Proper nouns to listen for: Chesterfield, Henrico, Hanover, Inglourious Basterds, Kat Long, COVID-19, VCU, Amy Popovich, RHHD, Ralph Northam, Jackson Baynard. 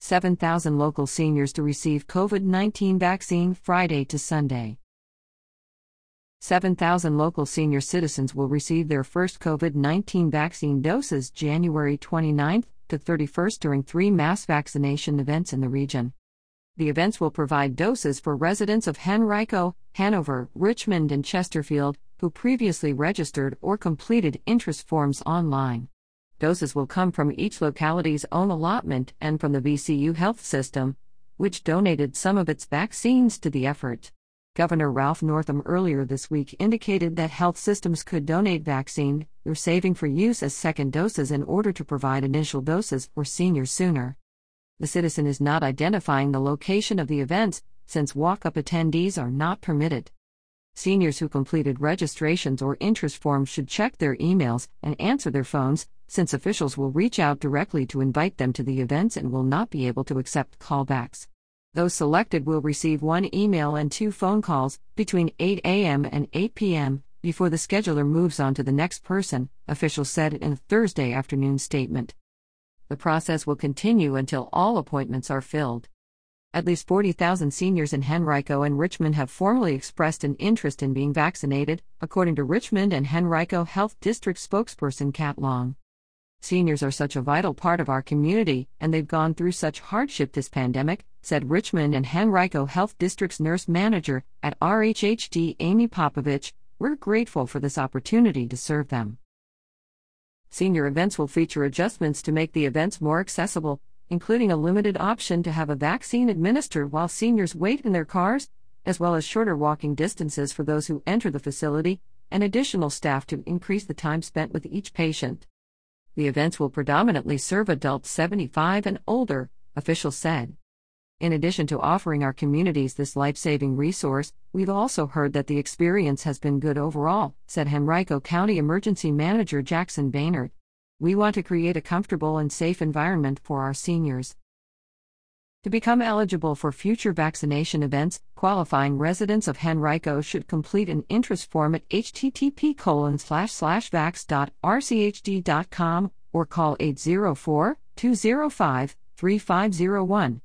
7,000 local seniors to receive COVID-19 vaccine Friday to Sunday. 7,000 local senior citizens will receive their first COVID-19 vaccine doses January 29th to 31st during 3 mass vaccination events in the region. The events will provide doses for residents of Henrico, Hanover, Richmond, and Chesterfield who previously registered or completed interest forms online. Doses will come from each locality's own allotment and from the VCU health system, which donated some of its vaccines to the effort. Governor Ralph Northam earlier this week indicated that health systems could donate vaccine they're saving for use as second doses in order to provide initial doses for seniors sooner. The citizen is not identifying the location of the events, since walk-up attendees are not permitted. Seniors who completed registrations or interest forms should check their emails and answer their phones, since officials will reach out directly to invite them to the events and will not be able to accept callbacks. Those selected will receive 1 email and 2 phone calls between 8 a.m. and 8 p.m. before the scheduler moves on to the next person, officials said in a Thursday afternoon statement. The process will continue until all appointments are filled. At least 40,000 seniors in Henrico and Richmond have formally expressed an interest in being vaccinated, according to Richmond and Henrico Health District spokesperson Kat Long. Seniors are such a vital part of our community, and they've gone through such hardship this pandemic, said Richmond and Henrico Health District's nurse manager at RHHD Amy Popovich. We're grateful for this opportunity to serve them. Senior events will feature adjustments to make the events more accessible, including a limited option to have a vaccine administered while seniors wait in their cars, as well as shorter walking distances for those who enter the facility, and additional staff to increase the time spent with each patient. The events will predominantly serve adults 75 and older, officials said. In addition to offering our communities this life-saving resource, we've also heard that the experience has been good overall, said Henrico County Emergency Manager Jackson Baynard. We want to create a comfortable and safe environment for our seniors. To become eligible for future vaccination events, qualifying residents of Henrico should complete an interest form at http://vax.rchd.com or call 804-205-3501.